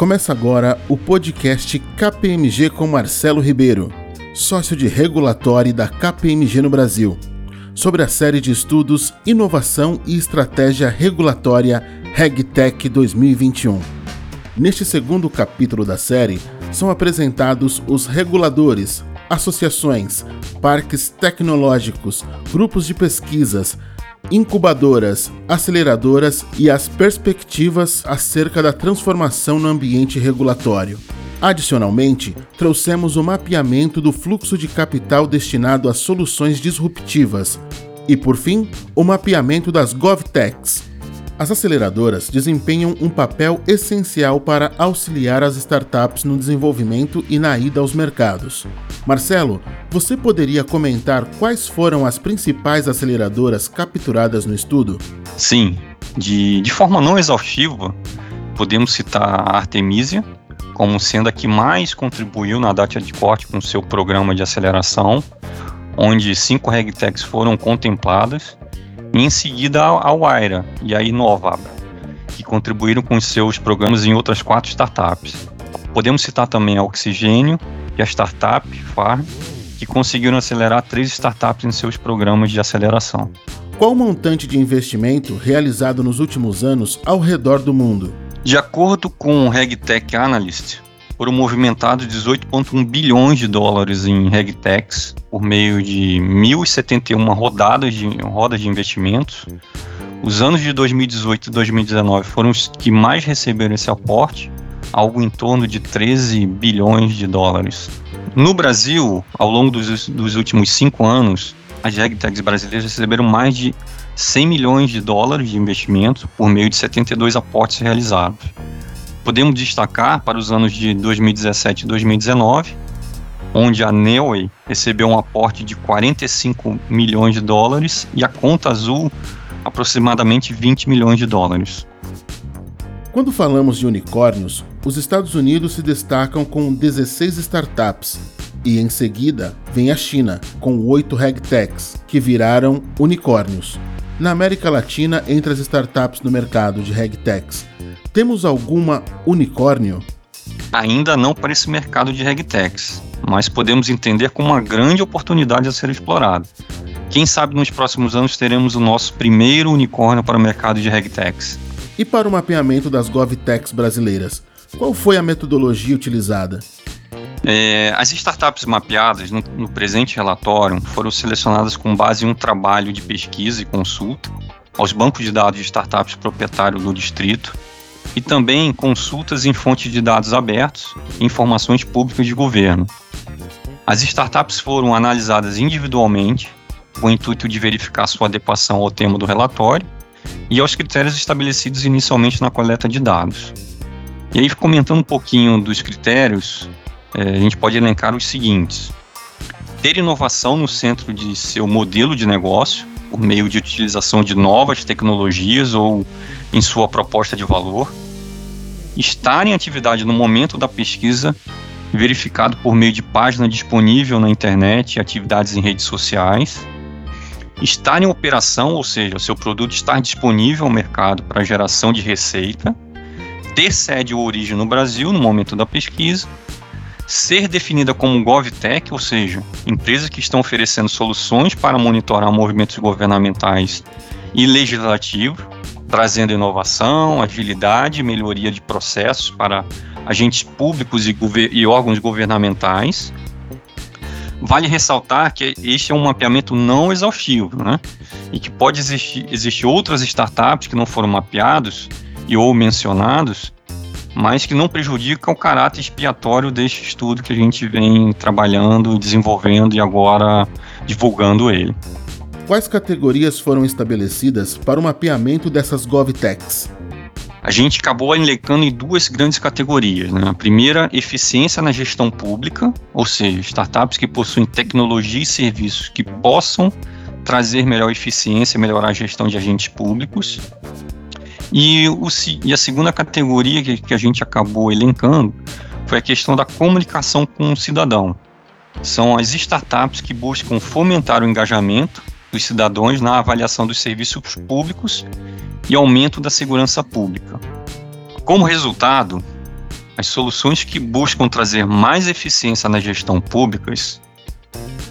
Começa agora o podcast KPMG com Marcelo Ribeiro, sócio de regulatório da KPMG no Brasil, sobre a série de estudos Inovação e Estratégia Regulatória RegTech 2021. Neste segundo capítulo da série, são apresentados os reguladores, associações, parques tecnológicos, grupos de pesquisas, incubadoras, aceleradoras e as perspectivas acerca da transformação no ambiente regulatório. Adicionalmente, trouxemos o mapeamento do fluxo de capital destinado a soluções disruptivas e, por fim, o mapeamento das GovTechs. As aceleradoras desempenham um papel essencial para auxiliar as startups no desenvolvimento e na ida aos mercados. Marcelo, você poderia comentar quais foram as principais aceleradoras capturadas no estudo? Sim, de forma não exaustiva, podemos citar a Artemisia como sendo a que mais contribuiu na data de corte com seu programa de aceleração, onde 5 RegTechs foram contempladas, e em seguida a Waira e a Inova, que contribuíram com seus programas em outras 4 startups. Podemos citar também a Oxigênio e a Startup Farm, que conseguiram acelerar 3 startups em seus programas de aceleração. Qual o montante de investimento realizado nos últimos anos ao redor do mundo? De acordo com o Regtech Analyst, foram movimentados $18,1 bilhões em RegTechs por meio de 1.071 rodas de investimentos. Os anos de 2018 e 2019 foram os que mais receberam esse aporte, algo em torno de $13 bilhões. No Brasil, ao longo dos últimos 5 anos, as RegTechs brasileiras receberam mais de $100 milhões de investimento por meio de 72 aportes realizados. Podemos destacar para os anos de 2017 e 2019, onde a Neoway recebeu um aporte de $45 milhões e a Conta Azul aproximadamente $20 milhões. Quando falamos de unicórnios, os Estados Unidos se destacam com 16 startups e, em seguida, vem a China, com 8 RegTechs, que viraram unicórnios. Na América Latina, entre as startups no mercado de RegTechs, temos alguma unicórnio? Ainda não para esse mercado de RegTechs, mas podemos entender como uma grande oportunidade a ser explorada. Quem sabe nos próximos anos teremos o nosso primeiro unicórnio para o mercado de RegTechs. E para o mapeamento das GovTechs brasileiras, qual foi a metodologia utilizada? As startups mapeadas no presente relatório foram selecionadas com base em um trabalho de pesquisa e consulta aos bancos de dados de startups proprietários do distrito e também consultas em fontes de dados abertos e informações públicas de governo. As startups foram analisadas individualmente com o intuito de verificar sua adequação ao tema do relatório e aos critérios estabelecidos inicialmente na coleta de dados. E aí, comentando um pouquinho dos critérios, a gente pode elencar os seguintes: ter inovação no centro de seu modelo de negócio, por meio de utilização de novas tecnologias ou em sua proposta de valor, estar em atividade no momento da pesquisa, verificado por meio de página disponível na internet e atividades em redes sociais, estar em operação, ou seja, o seu produto estar disponível ao mercado para geração de receita, ter sede ou origem no Brasil no momento da pesquisa, ser definida como GovTech, ou seja, empresas que estão oferecendo soluções para monitorar movimentos governamentais e legislativos, trazendo inovação, agilidade e melhoria de processos para agentes públicos e órgãos governamentais. Vale ressaltar que este é um mapeamento não exaustivo, né? E que pode existir outras startups que não foram mapeadas e ou mencionadas, mas que não prejudica o caráter expiatório deste estudo que a gente vem trabalhando, desenvolvendo e agora divulgando ele. Quais categorias foram estabelecidas para o mapeamento dessas GovTechs? A gente acabou elencando em 2 grandes categorias, né? A primeira, eficiência na gestão pública, ou seja, startups que possuem tecnologia e serviços que possam trazer melhor eficiência e melhorar a gestão de agentes públicos. E a segunda categoria que a gente acabou elencando foi a questão da comunicação com o cidadão. São as startups que buscam fomentar o engajamento dos cidadãos na avaliação dos serviços públicos e aumento da segurança pública. Como resultado, As soluções que buscam trazer mais eficiência na gestão pública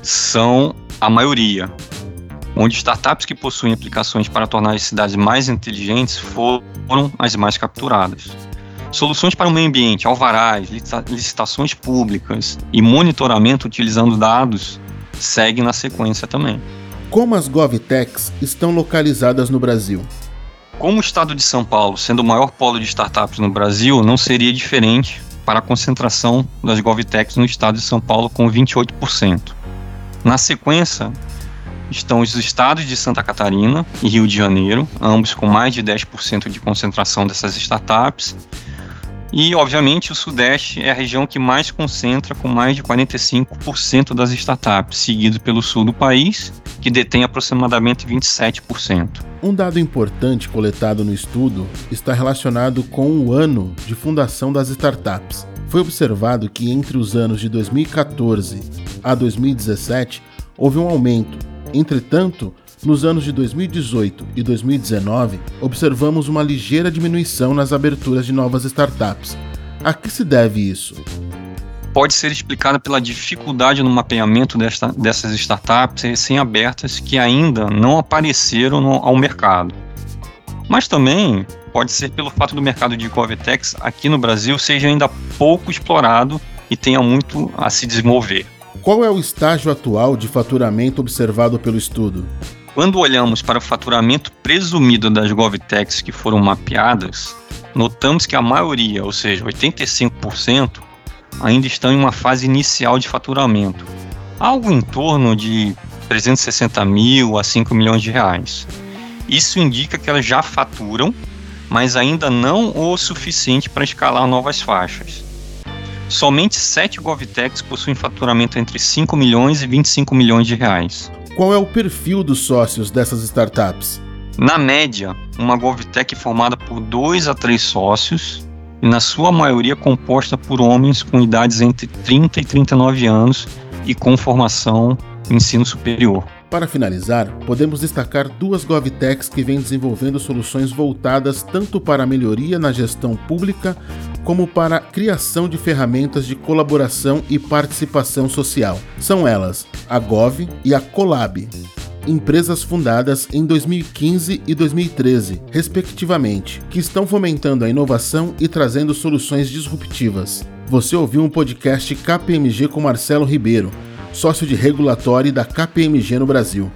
são a maioria, onde startups que possuem aplicações para tornar as cidades mais inteligentes foram as mais capturadas. Soluções para o meio ambiente, alvarás, licitações públicas e monitoramento utilizando dados seguem na sequência também. Como as GovTechs estão localizadas no Brasil? Como o estado de São Paulo, sendo o maior polo de startups no Brasil, não seria diferente para a concentração das GovTechs no estado de São Paulo com 28%. Na sequência estão os estados de Santa Catarina e Rio de Janeiro, ambos com mais de 10% de concentração dessas startups. E, obviamente, o Sudeste é a região que mais concentra, com mais de 45% das startups, seguido pelo Sul do país, que detém aproximadamente 27%. Um dado importante coletado no estudo está relacionado com o ano de fundação das startups. Foi observado que entre os anos de 2014 a 2017 houve um aumento. Entretanto, nos anos de 2018 e 2019, observamos uma ligeira diminuição nas aberturas de novas startups. A que se deve isso? Pode ser explicada pela dificuldade no mapeamento dessas startups recém-abertas que ainda não apareceram ao mercado. Mas também pode ser pelo fato do mercado de GovTechs aqui no Brasil seja ainda pouco explorado e tenha muito a se desenvolver. Qual é o estágio atual de faturamento observado pelo estudo? Quando olhamos para o faturamento presumido das GovTechs que foram mapeadas, notamos que a maioria, ou seja, 85%, ainda estão em uma fase inicial de faturamento, algo em torno de 360 mil a 5 milhões de reais. Isso indica que elas já faturam, mas ainda não o suficiente para escalar novas faixas. Somente 7 GovTechs possuem faturamento entre 5 milhões e 25 milhões de reais. Qual é o perfil dos sócios dessas startups? Na média, uma GovTech é formada por 2 a 3 sócios e, na sua maioria, composta por homens com idades entre 30 e 39 anos e com formação em ensino superior. Para finalizar, podemos destacar 2 GovTechs que vêm desenvolvendo soluções voltadas tanto para a melhoria na gestão pública como para a criação de ferramentas de colaboração e participação social. São elas a Gov e a Colab, empresas fundadas em 2015 e 2013, respectivamente, que estão fomentando a inovação e trazendo soluções disruptivas. Você ouviu um podcast KPMG com Marcelo Ribeiro, sócio de regulatório da KPMG no Brasil.